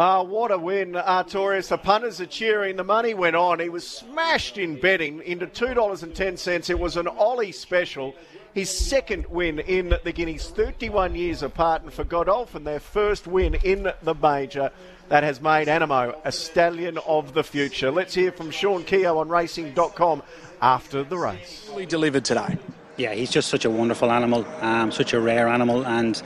What a win, Artorius. The punters are cheering. The money went on. He was smashed in betting into $2.10. It was an Ollie special. His second win in the Guineas, 31 years apart. And for Godolphin, their first win in the major. That has made Anamoe a stallion of the future. Let's hear from Sean Keogh on Racing.com after the race. He delivered today. Yeah, he's just such a wonderful animal, such a rare animal, and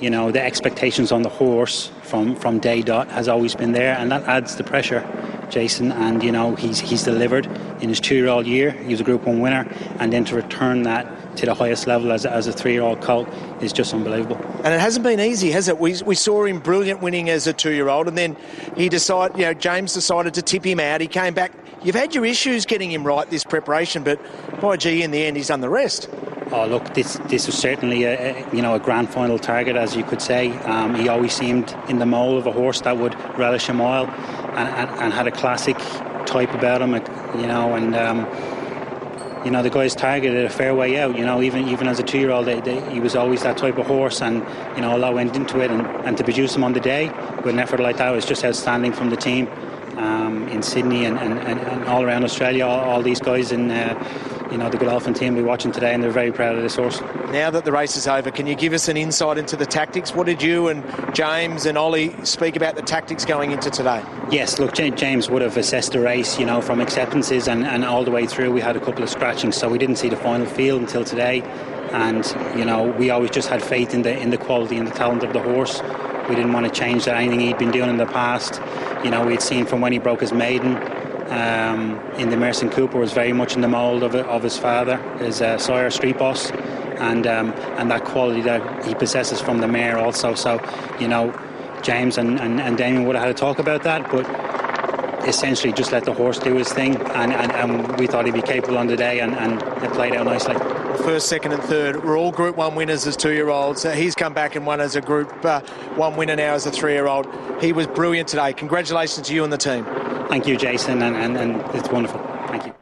you know the expectations on the horse from day dot has always been there, and that adds the pressure, Jason. And you know he's delivered in his 2-year-old year. He was a Group 1 winner, and then to return that to the highest level as a 3-year-old colt is just unbelievable. And it hasn't been easy, has it? We saw him brilliant winning as a 2-year-old, and then he decided, you know, James decided to tip him out. He came back. You've had your issues getting him right this preparation, but by gee, in the end, he's done the rest. Oh, look, this was certainly a grand final target, as you could say. He always seemed in the mould of a horse that would relish a mile and had a classic type about him, you know, and... You know, the guys targeted a fair way out, you know, even as a 2-year-old, he was always that type of horse, and, you know, a lot went into it, and to produce him on the day with an effort like that was just outstanding from the team in Sydney and all around Australia. All these guys in, you know, the Godolphin team we're watching today, and they're very proud of this horse. Now that the race is over, can you give us an insight into the tactics? What did you and James and Ollie speak about the tactics going into today? Yes, look, James would have assessed the race, you know, from acceptances and all the way through. We had a couple of scratchings, so we didn't see the final field until today. And, you know, we always just had faith in the quality and the talent of the horse. We didn't want to change anything he'd been doing in the past. You know, we'd seen from when he broke his maiden in the Merson Cooper was very much in the mould of his father, his sire, Street Boss, and that quality that he possesses from the mare also. So, you know, James and Damien would have had a talk about that, but essentially just let the horse do his thing, and we thought he'd be capable on the day, and it played out nicely. First, second and third were all Group 1 winners as 2-year-olds. He's come back and won as a Group 1 winner now as a 3-year-old. He was brilliant today. Congratulations to you and the team. Thank you, Jason, and it's wonderful. Thank you.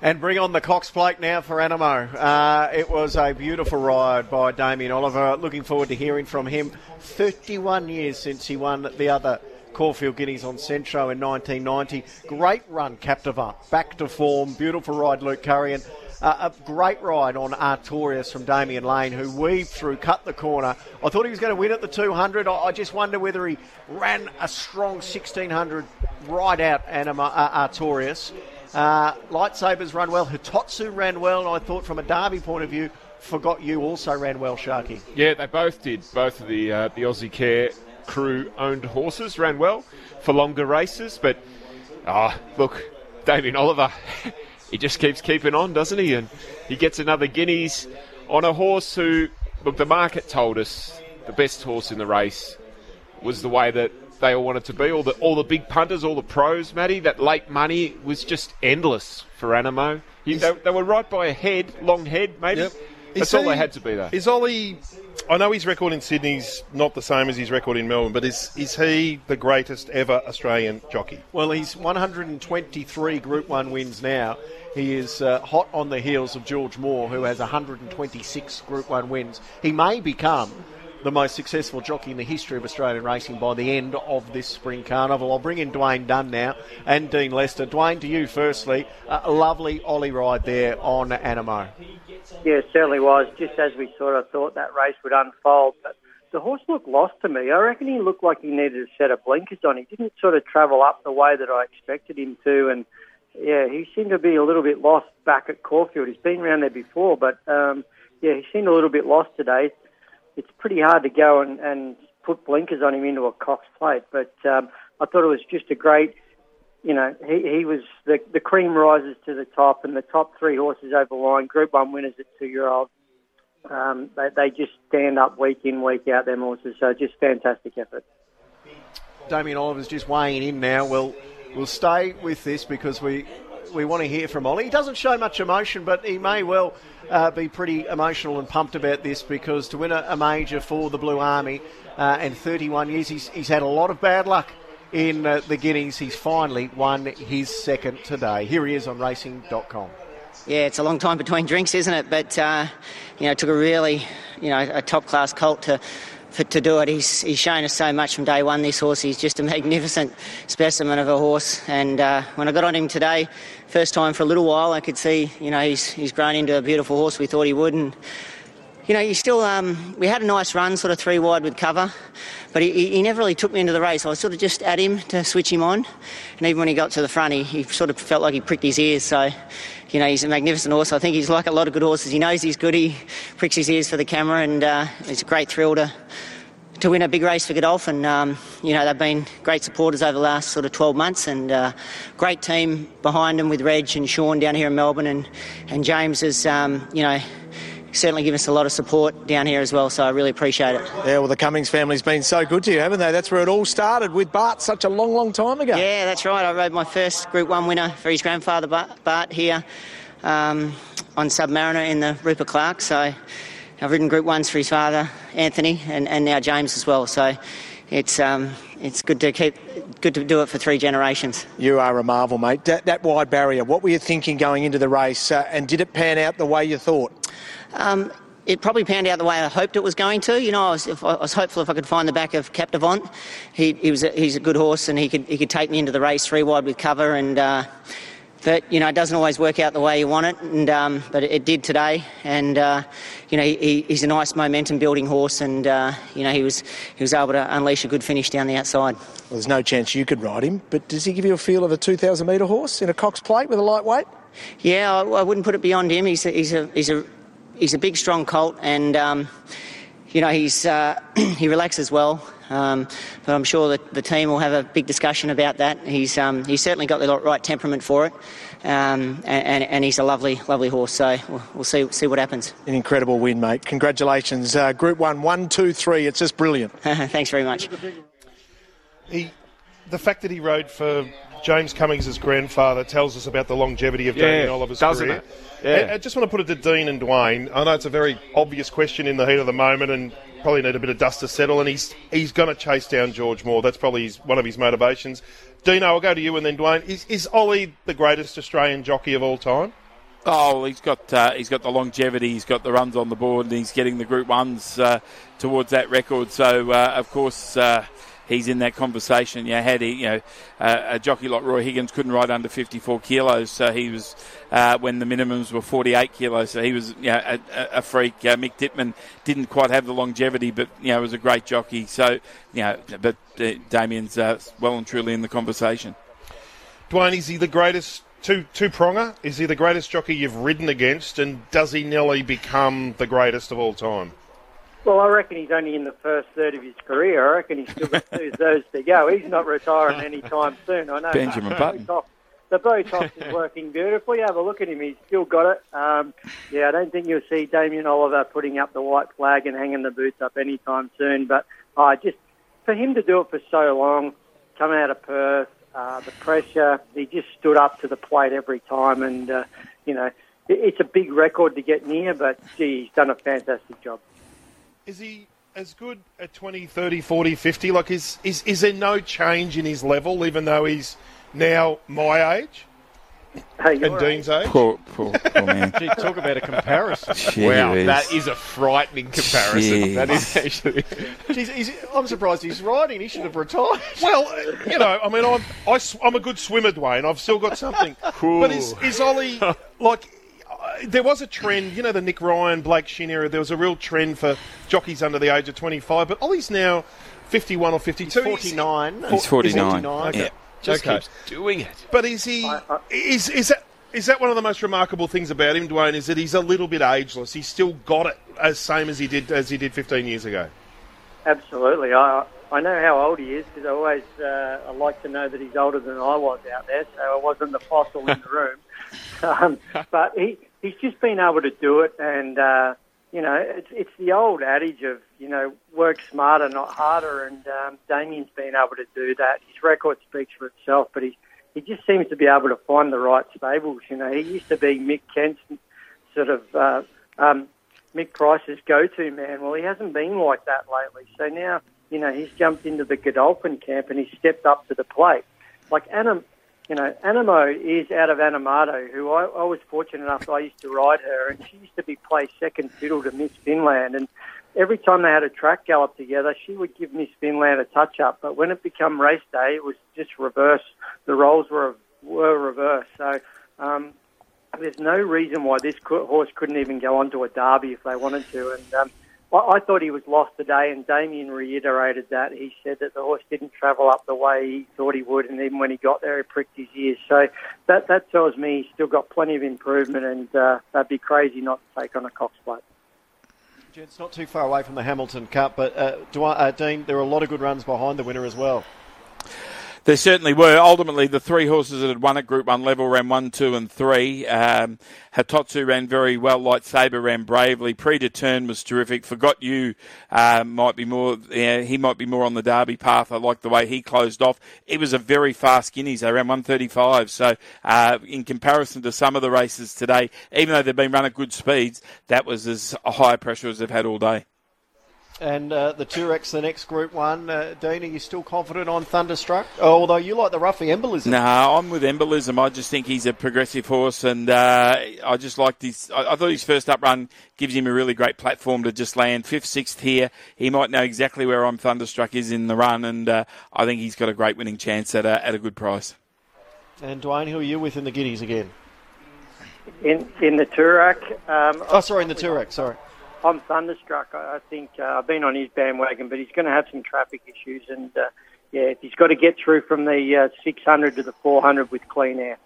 And bring on the Cox Plate now for Anamoe. It was a beautiful ride by Damien Oliver. Looking forward to hearing from him. 31 years since he won the other Caulfield Guineas on Centro in 1990. Great run, Captiva. Back to form. Beautiful ride, Luke Curry. And a great ride on Artorius from Damian Lane, who weaved through, cut the corner. I thought he was going to win at the 200. I just wonder whether he ran a strong 1600 right out Artorius. Lightsabers run well. Hitotsu ran well, and I thought from a derby point of view, Forgot You also ran well, Sharky. Yeah, they both did. Both of the Aussie Care crew-owned horses ran well for longer races, but, look, Damien Oliver, he just keeps keeping on, doesn't he? And he gets another Guineas on a horse who, look, the market told us the best horse in the race was the way that they all wanted to be. All the big punters, all the pros, Matty, that late money was just endless for Anamoe. They were right by a head, long head, maybe. Yep. That's all they had to be, though. Is Ollie, I know his record in Sydney's not the same as his record in Melbourne, but is he the greatest ever Australian jockey? Well, he's 123 Group 1 wins now. He is hot on the heels of George Moore, who has 126 Group 1 wins. He may become the most successful jockey in the history of Australian racing by the end of this spring carnival. I'll bring in Dwayne Dunn now and Dean Lester. Dwayne, to you firstly. A lovely Ollie ride there on Anamoe. Yeah, it certainly was. Just as we sort of thought that race would unfold, but the horse looked lost to me. I reckon he looked like he needed a set of blinkers on. He didn't sort of travel up the way that I expected him to, and yeah, he seemed to be a little bit lost back at Caulfield. He's been around there before, but he seemed a little bit lost today. It's pretty hard to go and put blinkers on him into a Cox Plate, but I thought it was just a great. You know, he was the cream rises to the top, and the top three horses over line, Group 1 winners at 2-year-olds, they just stand up week in, week out, them horses, so just fantastic effort. Damien Oliver's just weighing in now. Well, we'll stay with this because we want to hear from Ollie. He doesn't show much emotion, but he may well be pretty emotional and pumped about this, because to win a major for the Blue Army and 31 years, he's had a lot of bad luck. In the Guineas, he's finally won his second today. Here he is on Racing.com. Yeah, it's a long time between drinks, isn't it? But, you know, it took a really, you know, a top-class colt to to do it. He's shown us so much from day one, this horse. He's just a magnificent specimen of a horse. And when I got on him today, first time for a little while, I could see, you know, he's grown into a beautiful horse. We thought he would. And, you know, you still, we had a nice run, sort of three wide with cover, but he never really took me into the race. I was sort of just at him to switch him on, and even when he got to the front, he sort of felt like he pricked his ears. So, you know, he's a magnificent horse. I think he's like a lot of good horses. He knows he's good. He pricks his ears for the camera, and it's a great thrill to win a big race for Godolphin. You know, they've been great supporters over the last sort of 12 months, and great team behind them with Reg and Sean down here in Melbourne, and James is, you know, certainly give us a lot of support down here as well, so I really appreciate it. Yeah, well, the Cummings family's been so good to you, haven't they? That's where it all started with Bart such a long, long time ago. Yeah, that's right. I rode my first Group 1 winner for his grandfather, Bart, here on Submariner in the Rupert Clark, so I've ridden Group 1s for his father, Anthony, and now James as well, so it's good to do it for three generations. You are a marvel, mate. That wide barrier, what were you thinking going into the race, and did it pan out the way you thought? It probably panned out the way I hoped it was going to. You know, I was hopeful if I could find the back of Cap de Vont. He's a good horse, and he could take me into the race three wide with cover. And but you know, it doesn't always work out the way you want it. And but it did today. And you know, he's a nice momentum building horse. And you know, he was able to unleash a good finish down the outside. Well, there's no chance you could ride him. But does he give you a feel of a 2,000-metre horse in a Cox Plate with a lightweight? Yeah, I wouldn't put it beyond him. He's a big, strong colt, and, you know, he relaxes well. But I'm sure that the team will have a big discussion about that. He's certainly got the right temperament for it, and he's a lovely, lovely horse. So we'll see what happens. An incredible win, mate. Congratulations. Group 1, 1, 2, 3. It's just brilliant. Thanks very much. The fact that he rode for James Cummings' grandfather tells us about the longevity of Damien Oliver's career. It? Yeah. I just want to put it to Dean and Dwayne. I know it's a very obvious question in the heat of the moment and probably need a bit of dust to settle, and he's going to chase down George Moore. That's probably one of his motivations. Dino, I'll go to you and then Dwayne. Is Ollie the greatest Australian jockey of all time? Oh, he's got the longevity, he's got the runs on the board, and he's getting the Group 1s towards that record. So, of course... he's in that conversation. You know, had he, you know, a jockey like Roy Higgins couldn't ride under 54 kilos, so he was when the minimums were 48 kilos. So he was, you know, a freak. Mick Dittman didn't quite have the longevity, but you know, was a great jockey. So you know, but Damien's well and truly in the conversation. Dwayne, is he the greatest two-pronger? Is he the greatest jockey you've ridden against, and does he nearly become the greatest of all time? Well, I reckon he's only in the first third of his career. I reckon he's still got two thirds to go. He's not retiring any time soon. I know. Benjamin Button. The Botox is working beautifully. Have a look at him. He's still got it. Yeah, I don't think you'll see Damien Oliver putting up the white flag and hanging the boots up any time soon. But just for him to do it for so long, come out of Perth, the pressure, he just stood up to the plate every time. And, you know, it's a big record to get near, but, gee, he's done a fantastic job. Is he as good at 20, 30, 40, 50? Like, is there no change in his level, even though he's now my age? Hey, and Dean's age? Poor man. Gee, talk about a comparison. Wow, that is a frightening comparison. Jeez. That is actually... Geez, I'm surprised he's riding. He should have retired. Well, you know, I mean, I'm a good swimmer, Dwayne. I've still got something. Cool. But is Ollie, like... There was a trend, you know, the Nick Ryan, Blake Shin era, there was a real trend for jockeys under the age of 25, but Ollie's now 51 or 52. He's 49. Okay. Yeah. Just keeps doing it. But is he... Is that one of the most remarkable things about him, Dwayne, is that he's a little bit ageless. He's still got it, as he did 15 years ago. Absolutely. I know how old he is, because I always like to know that he's older than I was out there, so I wasn't the fossil in the room. But he's just been able to do it, and, you know, it's the old adage of, you know, work smarter, not harder, and Damien's been able to do that. His record speaks for itself, but he just seems to be able to find the right stables, you know. He used to be Mick Kent's sort of Mick Price's go-to man. Well, he hasn't been like that lately, so now, you know, he's jumped into the Godolphin camp and he's stepped up to the plate. Like you know, Anamoe is out of Animato, who I was fortunate enough, I used to ride her, and she used to be placed second fiddle to Miss Finland, and every time they had a track gallop together, she would give Miss Finland a touch-up. But when it became race day, it was just reverse. The roles were reversed. So there's no reason why this horse couldn't even go on to a derby if they wanted to. And I thought he was lost today, and Damien reiterated that. He said that the horse didn't travel up the way he thought he would, and even when he got there, he pricked his ears. So that tells me he's still got plenty of improvement, and that'd be crazy not to take on a Cox Plate. It's not too far away from the Hamilton Cup, but Dean, there are a lot of good runs behind the winner as well. There certainly were. Ultimately, the three horses that had won at Group 1 level ran 1, 2 and 3. Hitotsu ran very well. Lightsaber ran bravely. Predetermined was terrific. Forgot You might be more. He might be more on the derby path. I like the way he closed off. It was a very fast Guineas. They ran 135. So in comparison to some of the races today, even though they've been run at good speeds, that was as high pressure as they've had all day. And the Turax, the next Group 1. Dean, are you still confident on Thunderstruck? Although you like the roughy Embolism. No, I'm with Embolism. I just think he's a progressive horse, and I just liked his... I thought his first up run gives him a really great platform to just land 5th, 6th here. He might know exactly where I'm Thunderstruck is in the run, and I think he's got a great winning chance at a good price. And Dwayne, who are you with in the Guineas again? In the Turax... in the Turax, sorry. I'm Thunderstruck. I think I've been on his bandwagon, but he's going to have some traffic issues. And, if he's got to get through from the 600 to the 400 with clean air.